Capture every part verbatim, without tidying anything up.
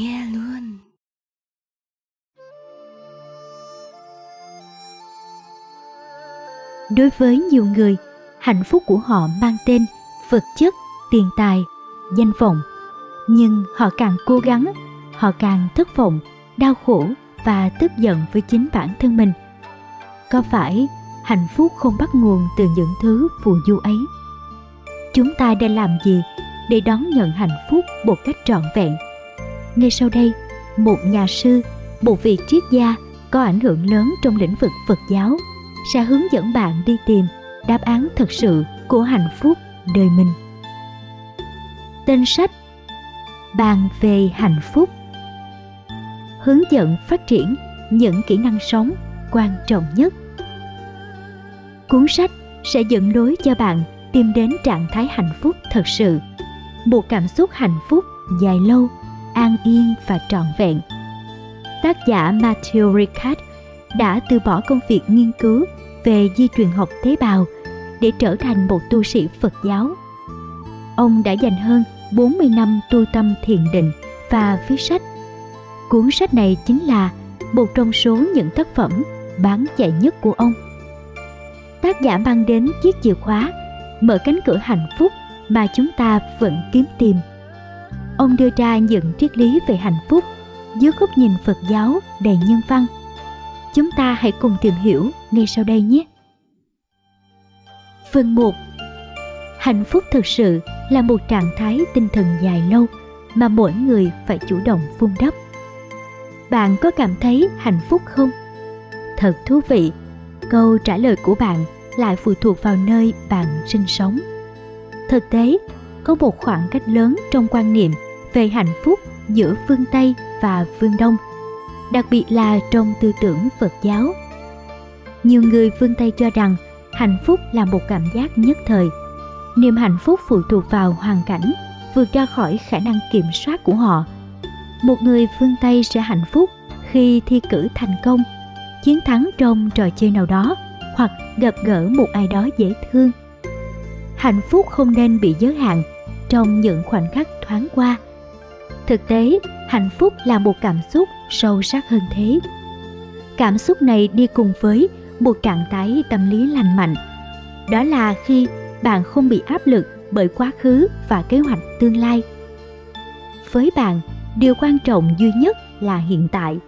nghe luôn. Đối với nhiều người, hạnh phúc của họ mang tên vật chất, tiền tài, danh vọng. Nhưng họ càng cố gắng, họ càng thất vọng, đau khổ và tức giận với chính bản thân mình. Có phải hạnh phúc không bắt nguồn từ những thứ phù du ấy? Chúng ta đã làm gì để đón nhận hạnh phúc một cách trọn vẹn? Ngay sau đây, một nhà sư, một vị triết gia có ảnh hưởng lớn trong lĩnh vực Phật giáo sẽ hướng dẫn bạn đi tìm đáp án thật sự của hạnh phúc đời mình. Tên sách: Bàn về hạnh phúc, hướng dẫn phát triển những kỹ năng sống quan trọng nhất. Cuốn sách sẽ dẫn lối cho bạn tìm đến trạng thái hạnh phúc thật sự, một cảm xúc hạnh phúc dài lâu, an yên và trọn vẹn. Tác giả Matthew Ricard đã từ bỏ công việc nghiên cứu về di truyền học tế bào để trở thành một tu sĩ Phật giáo. Ông đã dành hơn bốn mươi năm tu tâm thiền định và viết sách. Cuốn sách này chính là một trong số những tác phẩm bán chạy nhất của ông. Tác giả mang đến chiếc chìa khóa mở cánh cửa hạnh phúc mà chúng ta vẫn kiếm tìm. Ông đưa ra những triết lý về hạnh phúc dưới góc nhìn Phật giáo đầy nhân văn. Chúng ta hãy cùng tìm hiểu ngay sau đây nhé. Phần một. Hạnh phúc thực sự là một trạng thái tinh thần dài lâu mà mỗi người phải chủ động vun đắp. Bạn có cảm thấy hạnh phúc không? Thật thú vị, câu trả lời của bạn lại phụ thuộc vào nơi bạn sinh sống. Thực tế, có một khoảng cách lớn trong quan niệm về hạnh phúc giữa phương Tây và phương Đông, đặc biệt là trong tư tưởng Phật giáo. Nhiều người phương Tây cho rằng hạnh phúc là một cảm giác nhất thời. Niềm hạnh phúc phụ thuộc vào hoàn cảnh, vượt ra khỏi khả năng kiểm soát của họ. Một người phương Tây sẽ hạnh phúc khi thi cử thành công, chiến thắng trong trò chơi nào đó, hoặc gặp gỡ một ai đó dễ thương. Hạnh phúc không nên bị giới hạn trong những khoảnh khắc thoáng qua. Thực tế, hạnh phúc là một cảm xúc sâu sắc hơn thế. Cảm xúc này đi cùng với một trạng thái tâm lý lành mạnh. Đó là khi bạn không bị áp lực bởi quá khứ và kế hoạch tương lai. Với bạn, điều quan trọng duy nhất là hiện tại.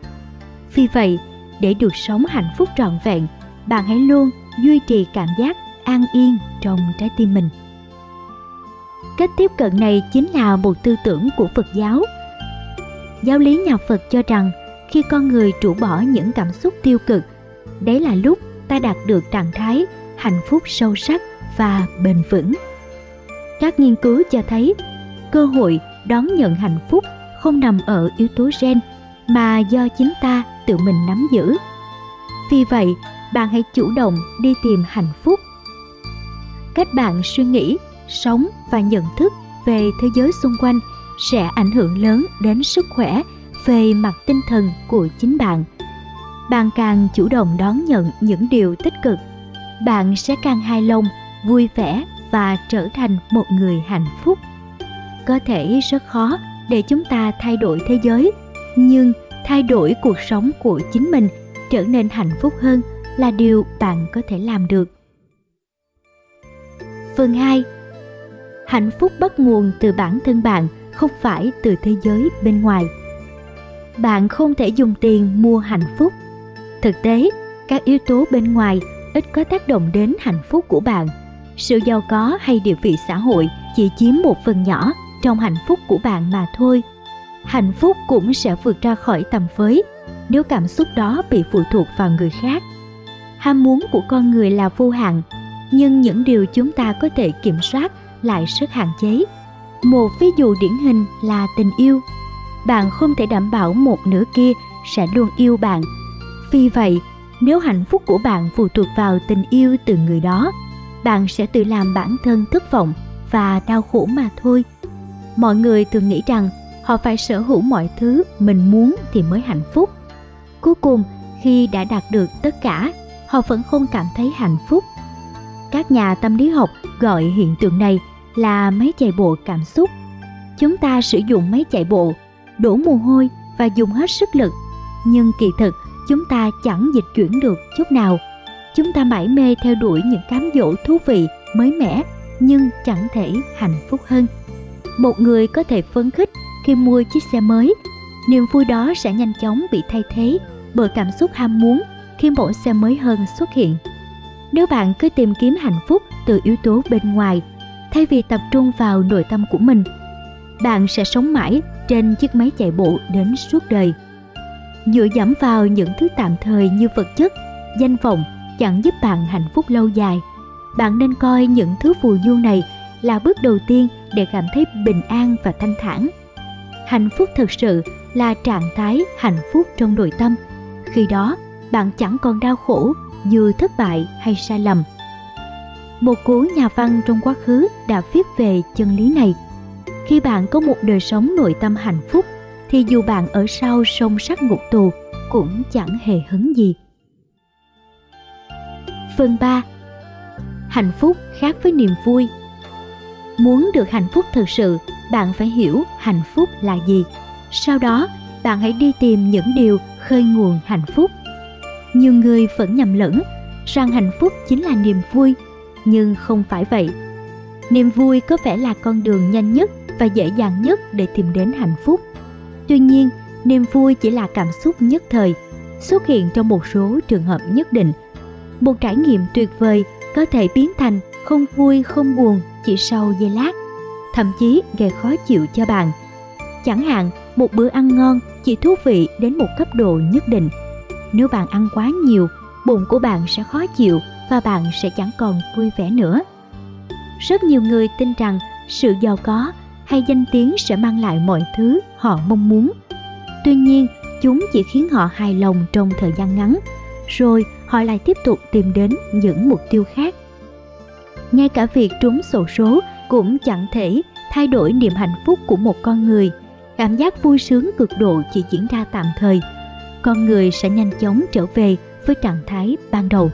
Vì vậy, để được sống hạnh phúc trọn vẹn, bạn hãy luôn duy trì cảm giác an yên trong trái tim mình. Cách tiếp cận này chính là một tư tưởng của Phật giáo. Giáo lý nhà Phật cho rằng khi con người rũ bỏ những cảm xúc tiêu cực, đấy là lúc ta đạt được trạng thái hạnh phúc sâu sắc và bền vững. Các nghiên cứu cho thấy cơ hội đón nhận hạnh phúc không nằm ở yếu tố gen mà do chính ta tự mình nắm giữ. Vì vậy, bạn hãy chủ động đi tìm hạnh phúc. Cách bạn suy nghĩ, sống và nhận thức về thế giới xung quanh sẽ ảnh hưởng lớn đến sức khỏe về mặt tinh thần của chính bạn. Bạn càng chủ động đón nhận những điều tích cực, bạn sẽ càng hài lòng, vui vẻ và trở thành một người hạnh phúc. Có thể rất khó để chúng ta thay đổi thế giới, nhưng thay đổi cuộc sống của chính mình trở nên hạnh phúc hơn là điều bạn có thể làm được. Phần hai. Hạnh phúc bắt nguồn từ bản thân bạn, không phải từ thế giới bên ngoài. Bạn không thể dùng tiền mua hạnh phúc. Thực tế, các yếu tố bên ngoài ít có tác động đến hạnh phúc của bạn. Sự giàu có hay địa vị xã hội chỉ chiếm một phần nhỏ trong hạnh phúc của bạn mà thôi. Hạnh phúc cũng sẽ vượt ra khỏi tầm với nếu cảm xúc đó bị phụ thuộc vào người khác. Ham muốn của con người là vô hạn, nhưng những điều chúng ta có thể kiểm soát lại rất hạn chế. Một ví dụ điển hình là tình yêu. Bạn không thể đảm bảo một nửa kia sẽ luôn yêu bạn. Vì vậy, nếu hạnh phúc của bạn phụ thuộc vào tình yêu từ người đó, bạn sẽ tự làm bản thân thất vọng và đau khổ mà thôi. Mọi người thường nghĩ rằng họ phải sở hữu mọi thứ mình muốn thì mới hạnh phúc. Cuối cùng, khi đã đạt được tất cả, họ vẫn không cảm thấy hạnh phúc. Các nhà tâm lý học gọi hiện tượng này là máy chạy bộ cảm xúc. Chúng ta sử dụng máy chạy bộ đổ mồ hôi và dùng hết sức lực, nhưng kỳ thực chúng ta chẳng dịch chuyển được chút nào. Chúng ta mải mê theo đuổi những cám dỗ thú vị mới mẻ nhưng chẳng thể hạnh phúc hơn. Một người có thể phấn khích khi mua chiếc xe mới, niềm vui đó sẽ nhanh chóng bị thay thế bởi cảm xúc ham muốn khi mẫu xe mới hơn xuất hiện. Nếu bạn cứ tìm kiếm hạnh phúc từ yếu tố bên ngoài thay vì tập trung vào nội tâm của mình, bạn sẽ sống mãi trên chiếc máy chạy bộ đến suốt đời. Dựa dẫm vào những thứ tạm thời như vật chất, danh vọng chẳng giúp bạn hạnh phúc lâu dài. Bạn nên coi những thứ phù du này là bước đầu tiên để cảm thấy bình an và thanh thản. Hạnh phúc thực sự là trạng thái hạnh phúc trong nội tâm. Khi đó, bạn chẳng còn đau khổ dù thất bại hay sai lầm. Một cuốn nhà văn trong quá khứ đã viết về chân lý này. Khi bạn có một đời sống nội tâm hạnh phúc, thì dù bạn ở sau song sắt ngục tù cũng chẳng hề hấn gì. Phần ba. Hạnh phúc khác với niềm vui. Muốn được hạnh phúc thực sự, bạn phải hiểu hạnh phúc là gì. Sau đó, bạn hãy đi tìm những điều khơi nguồn hạnh phúc. Nhiều người vẫn nhầm lẫn rằng hạnh phúc chính là niềm vui, nhưng không phải vậy. Niềm vui có vẻ là con đường nhanh nhất và dễ dàng nhất để tìm đến hạnh phúc. Tuy nhiên, niềm vui chỉ là cảm xúc nhất thời, xuất hiện trong một số trường hợp nhất định. Một trải nghiệm tuyệt vời có thể biến thành không vui không buồn chỉ sau giây lát, thậm chí gây khó chịu cho bạn. Chẳng hạn, một bữa ăn ngon chỉ thú vị đến một cấp độ nhất định. Nếu bạn ăn quá nhiều, bụng của bạn sẽ khó chịu và bạn sẽ chẳng còn vui vẻ nữa. Rất nhiều người tin rằng sự giàu có hay danh tiếng sẽ mang lại mọi thứ họ mong muốn. Tuy nhiên, chúng chỉ khiến họ hài lòng trong thời gian ngắn, rồi họ lại tiếp tục tìm đến những mục tiêu khác. Ngay cả việc trúng xổ số cũng chẳng thể thay đổi niềm hạnh phúc của một con người. Cảm giác vui sướng cực độ chỉ diễn ra tạm thời. Con người sẽ nhanh chóng trở về với trạng thái ban đầu.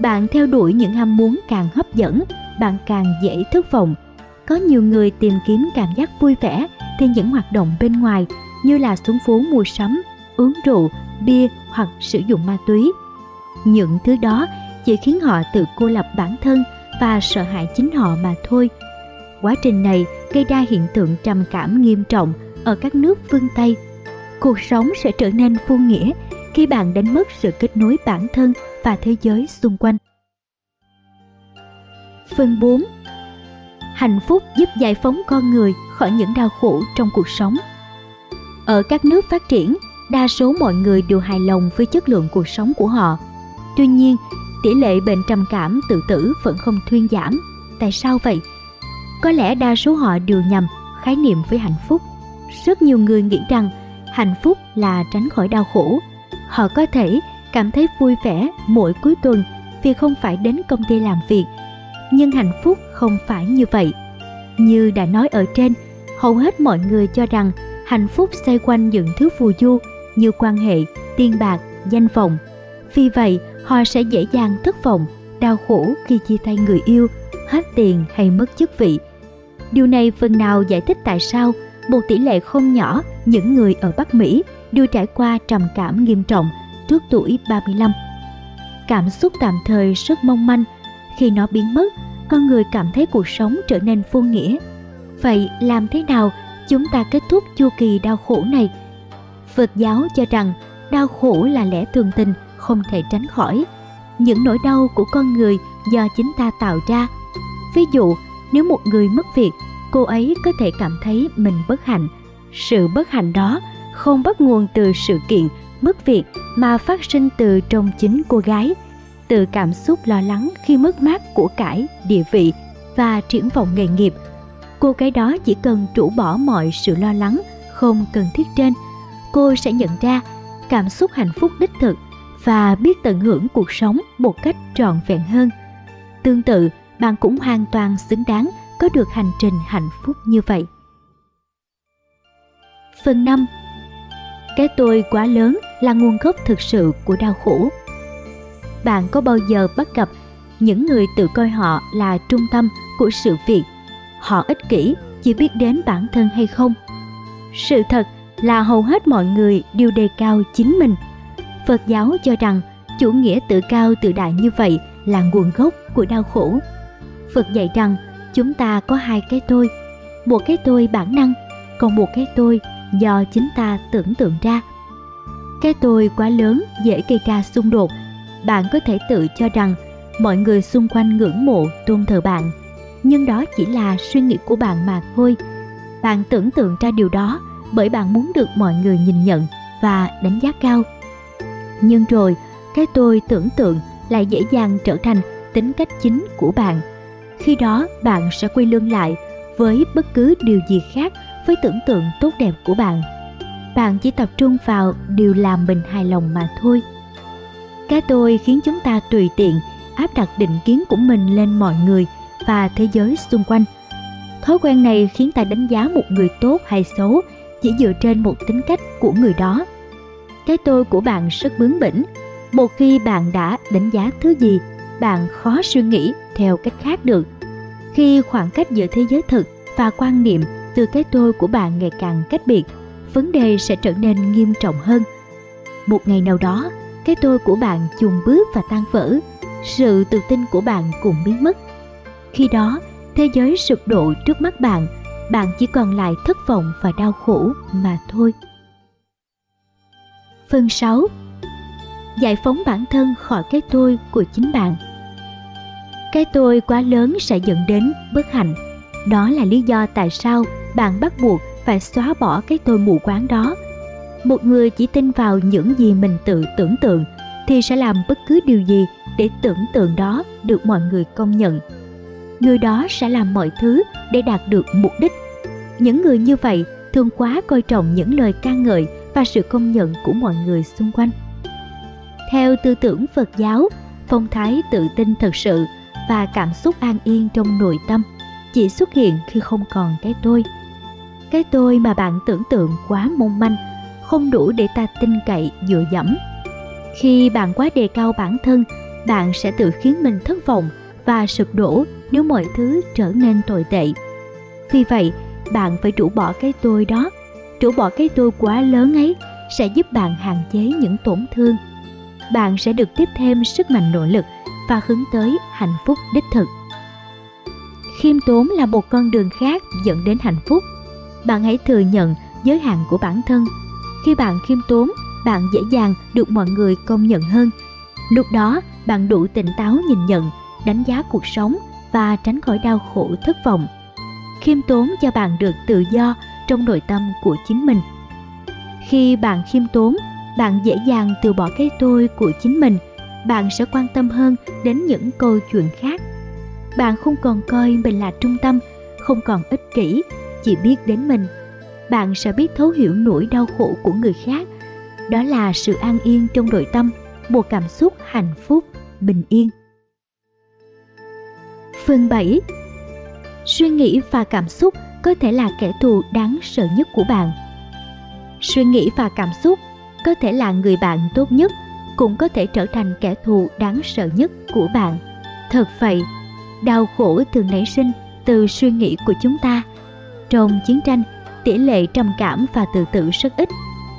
Bạn theo đuổi những ham muốn càng hấp dẫn, bạn càng dễ thất vọng. Có nhiều người tìm kiếm cảm giác vui vẻ thì những hoạt động bên ngoài như là xuống phố mua sắm, uống rượu, bia hoặc sử dụng ma túy. Những thứ đó chỉ khiến họ tự cô lập bản thân và sợ hãi chính họ mà thôi. Quá trình này gây ra hiện tượng trầm cảm nghiêm trọng ở các nước phương Tây. Cuộc sống sẽ trở nên vô nghĩa khi bạn đánh mất sự kết nối bản thân và thế giới xung quanh. Phần bốn. Hạnh phúc giúp giải phóng con người khỏi những đau khổ trong cuộc sống. Ở các nước phát triển, đa số mọi người đều hài lòng với chất lượng cuộc sống của họ. Tuy nhiên, tỷ lệ bệnh trầm cảm tự tử vẫn không thuyên giảm. Tại sao vậy? Có lẽ đa số họ đều nhầm khái niệm với hạnh phúc. Rất nhiều người nghĩ rằng hạnh phúc là tránh khỏi đau khổ. Họ có thể cảm thấy vui vẻ mỗi cuối tuần vì không phải đến công ty làm việc. Nhưng hạnh phúc không phải như vậy. Như đã nói ở trên, hầu hết mọi người cho rằng hạnh phúc xoay quanh những thứ phù du như quan hệ, tiền bạc, danh vọng. Vì vậy, họ sẽ dễ dàng thất vọng, đau khổ khi chia tay người yêu, hết tiền hay mất chức vị. Điều này phần nào giải thích tại sao một tỷ lệ không nhỏ những người ở Bắc Mỹ đều trải qua trầm cảm nghiêm trọng trước tuổi ba mươi lăm. Cảm xúc tạm thời rất mong manh. Khi nó biến mất, con người cảm thấy cuộc sống trở nên vô nghĩa. Vậy làm thế nào chúng ta kết thúc chu kỳ đau khổ này? Phật giáo cho rằng đau khổ là lẽ thường tình, không thể tránh khỏi. Những nỗi đau của con người do chính ta tạo ra. Ví dụ, nếu một người mất việc, cô ấy có thể cảm thấy mình bất hạnh. Sự bất hạnh đó không bắt nguồn từ sự kiện mất việc mà phát sinh từ trong chính cô gái, từ cảm xúc lo lắng khi mất mát của cải, địa vị và triển vọng nghề nghiệp. Cô gái đó chỉ cần rũ bỏ mọi sự lo lắng không cần thiết trên, cô sẽ nhận ra cảm xúc hạnh phúc đích thực và biết tận hưởng cuộc sống một cách trọn vẹn hơn. Tương tự, bạn cũng hoàn toàn xứng đáng có được hành trình hạnh phúc như vậy. Phần năm. Cái tôi quá lớn là nguồn gốc thực sự của đau khổ. Bạn có bao giờ bắt gặp những người tự coi họ là trung tâm của sự việc? Họ ích kỷ, chỉ biết đến bản thân hay không? Sự thật là hầu hết mọi người đều đề cao chính mình. Phật giáo cho rằng chủ nghĩa tự cao tự đại như vậy là nguồn gốc của đau khổ. Phật dạy rằng chúng ta có hai cái tôi, một cái tôi bản năng, còn một cái tôi do chính ta tưởng tượng ra. Cái tôi quá lớn dễ gây ra xung đột. Bạn có thể tự cho rằng mọi người xung quanh ngưỡng mộ, tôn thờ bạn, nhưng đó chỉ là suy nghĩ của bạn mà thôi. Bạn tưởng tượng ra điều đó bởi bạn muốn được mọi người nhìn nhận và đánh giá cao. Nhưng rồi, cái tôi tưởng tượng lại dễ dàng trở thành tính cách chính của bạn. Khi đó, bạn sẽ quy lương lại với bất cứ điều gì khác với tưởng tượng tốt đẹp của bạn. Bạn chỉ tập trung vào điều làm mình hài lòng mà thôi. Cái tôi khiến chúng ta tùy tiện áp đặt định kiến của mình lên mọi người và thế giới xung quanh. Thói quen này khiến ta đánh giá một người tốt hay xấu chỉ dựa trên một tính cách của người đó. Cái tôi của bạn rất bướng bỉnh. Một khi bạn đã đánh giá thứ gì, bạn khó suy nghĩ theo cách khác được. Khi khoảng cách giữa thế giới thực và quan niệm từ cái tôi của bạn ngày càng cách biệt, vấn đề sẽ trở nên nghiêm trọng hơn. Một ngày nào đó, cái tôi của bạn chùn bước và tan vỡ, sự tự tin của bạn cũng biến mất. Khi đó, thế giới sụp đổ trước mắt bạn, bạn chỉ còn lại thất vọng và đau khổ mà thôi. Phần sáu. Giải phóng bản thân khỏi cái tôi của chính bạn. Cái tôi quá lớn sẽ dẫn đến bất hạnh. Đó là lý do tại sao bạn bắt buộc phải xóa bỏ cái tôi mù quáng đó. Một người chỉ tin vào những gì mình tự tưởng tượng thì sẽ làm bất cứ điều gì để tưởng tượng đó được mọi người công nhận. Người đó sẽ làm mọi thứ để đạt được mục đích. Những người như vậy thường quá coi trọng những lời ca ngợi và sự công nhận của mọi người xung quanh. Theo tư tưởng Phật giáo, phong thái tự tin thật sự và cảm xúc an yên trong nội tâm chỉ xuất hiện khi không còn cái tôi. Cái tôi mà bạn tưởng tượng quá mong manh, không đủ để ta tin cậy, dựa dẫm. Khi bạn quá đề cao bản thân, bạn sẽ tự khiến mình thất vọng và sụp đổ nếu mọi thứ trở nên tồi tệ. Vì vậy, bạn phải rũ bỏ cái tôi đó. Rũ bỏ cái tôi quá lớn ấy sẽ giúp bạn hạn chế những tổn thương. Bạn sẽ được tiếp thêm sức mạnh nội lực và hướng tới hạnh phúc đích thực. Khiêm tốn là một con đường khác dẫn đến hạnh phúc. Bạn hãy thừa nhận giới hạn của bản thân. Khi bạn khiêm tốn, bạn dễ dàng được mọi người công nhận hơn. Lúc đó, bạn đủ tỉnh táo nhìn nhận, đánh giá cuộc sống và tránh khỏi đau khổ thất vọng. Khiêm tốn cho bạn được tự do trong nội tâm của chính mình. Khi bạn khiêm tốn, bạn dễ dàng từ bỏ cái tôi của chính mình. Bạn sẽ quan tâm hơn đến những câu chuyện khác. Bạn không còn coi mình là trung tâm, không còn ích kỷ, chỉ biết đến mình. Bạn sẽ biết thấu hiểu nỗi đau khổ của người khác. Đó là sự an yên trong nội tâm, một cảm xúc hạnh phúc, bình yên. Phần bảy. Suy nghĩ và cảm xúc có thể là kẻ thù đáng sợ nhất của bạn. Suy nghĩ và cảm xúc có thể là người bạn tốt nhất, cũng có thể trở thành kẻ thù đáng sợ nhất của bạn. Thật vậy, đau khổ thường nảy sinh từ suy nghĩ của chúng ta. Trong chiến tranh, tỷ lệ trầm cảm và tự tử rất ít,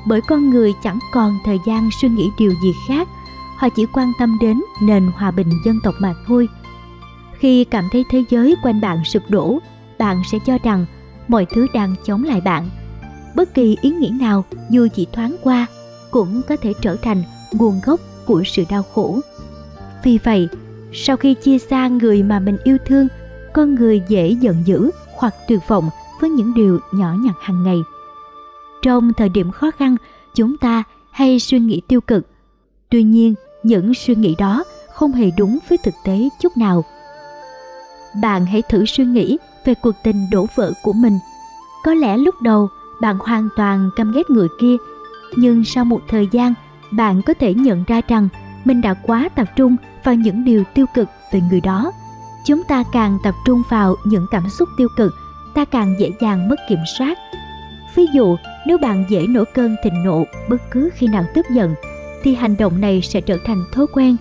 bởi con người chẳng còn thời gian suy nghĩ điều gì khác, họ chỉ quan tâm đến nền hòa bình dân tộc mà thôi. Khi cảm thấy thế giới quanh bạn sụp đổ, bạn sẽ cho rằng mọi thứ đang chống lại bạn. Bất kỳ ý nghĩ nào dù chỉ thoáng qua cũng có thể trở thành nguồn gốc của sự đau khổ. Vì vậy, sau khi chia xa người mà mình yêu thương, con người dễ giận dữ hoặc tuyệt vọng với những điều nhỏ nhặt hàng ngày. Trong thời điểm khó khăn, chúng ta hay suy nghĩ tiêu cực. Tuy nhiên, những suy nghĩ đó không hề đúng với thực tế chút nào. Bạn hãy thử suy nghĩ về cuộc tình đổ vỡ của mình. Có lẽ lúc đầu bạn hoàn toàn căm ghét người kia, nhưng sau một thời gian, bạn có thể nhận ra rằng mình đã quá tập trung vào những điều tiêu cực về người đó. Chúng ta càng tập trung vào những cảm xúc tiêu cực, ta càng dễ dàng mất kiểm soát. Ví dụ, nếu bạn dễ nổi cơn thịnh nộ bất cứ khi nào tức giận, thì hành động này sẽ trở thành thói quen.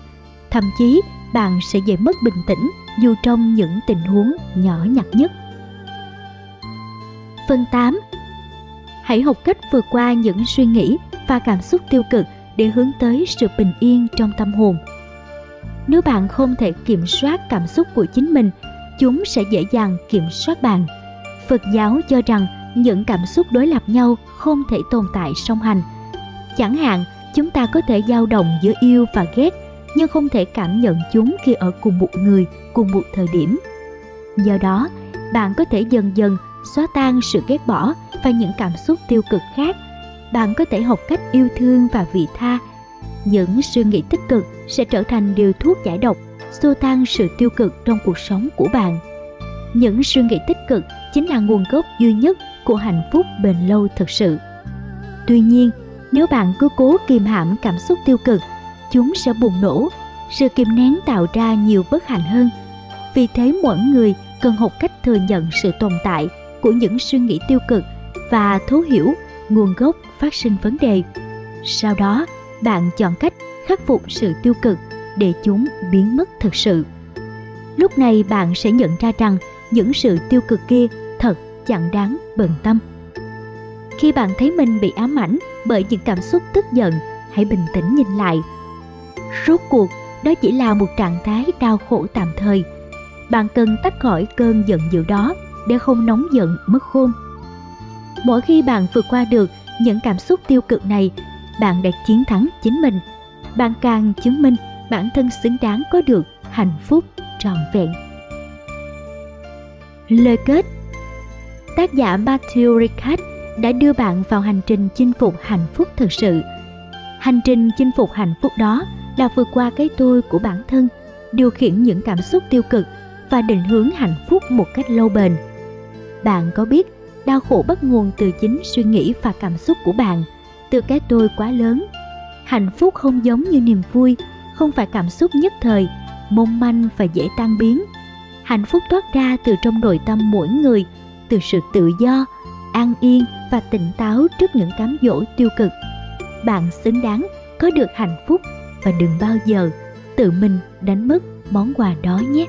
Thậm chí, bạn sẽ dễ mất bình tĩnh dù trong những tình huống nhỏ nhặt nhất. Phần tám. Hãy học cách vượt qua những suy nghĩ và cảm xúc tiêu cực để hướng tới sự bình yên trong tâm hồn. Nếu bạn không thể kiểm soát cảm xúc của chính mình, chúng sẽ dễ dàng kiểm soát bạn. Phật giáo cho rằng những cảm xúc đối lập nhau không thể tồn tại song hành. Chẳng hạn, chúng ta có thể dao động giữa yêu và ghét, nhưng không thể cảm nhận chúng khi ở cùng một người, cùng một thời điểm. Do đó, bạn có thể dần dần xóa tan sự ghét bỏ và những cảm xúc tiêu cực khác. Bạn có thể học cách yêu thương và vị tha. Những suy nghĩ tích cực sẽ trở thành điều thuốc giải độc, xua tan sự tiêu cực trong cuộc sống của bạn. Những suy nghĩ tích cực chính là nguồn gốc duy nhất của hạnh phúc bền lâu thực sự. Tuy nhiên, nếu bạn cứ cố kìm hãm cảm xúc tiêu cực, chúng sẽ bùng nổ. Sự kìm nén tạo ra nhiều bất hạnh hơn. Vì thế mỗi người cần học cách thừa nhận sự tồn tại của những suy nghĩ tiêu cực và thấu hiểu nguồn gốc phát sinh vấn đề. Sau đó, bạn chọn cách khắc phục sự tiêu cực để chúng biến mất thực sự. Lúc này bạn sẽ nhận ra rằng những sự tiêu cực kia thật chẳng đáng bận tâm. Khi bạn thấy mình bị ám ảnh bởi những cảm xúc tức giận, hãy bình tĩnh nhìn lại. Rốt cuộc, đó chỉ là một trạng thái đau khổ tạm thời. Bạn cần tách khỏi cơn giận dữ đó để không nóng giận mất khôn. Mỗi khi bạn vượt qua được những cảm xúc tiêu cực này, bạn đã chiến thắng chính mình. Bạn càng chứng minh bản thân xứng đáng có được hạnh phúc trọn vẹn. Lời kết. Tác giả Matthew Ricard đã đưa bạn vào hành trình chinh phục hạnh phúc thực sự. Hành trình chinh phục hạnh phúc đó là vượt qua cái tôi của bản thân, điều khiển những cảm xúc tiêu cực và định hướng hạnh phúc một cách lâu bền. Bạn có biết đau khổ bắt nguồn từ chính suy nghĩ và cảm xúc của bạn, từ cái tôi quá lớn. Hạnh phúc không giống như niềm vui, không phải cảm xúc nhất thời, mong manh và dễ tan biến. Hạnh phúc thoát ra từ trong nội tâm mỗi người, từ sự tự do, an yên và tỉnh táo trước những cám dỗ tiêu cực. Bạn xứng đáng có được hạnh phúc và đừng bao giờ tự mình đánh mất món quà đó nhé.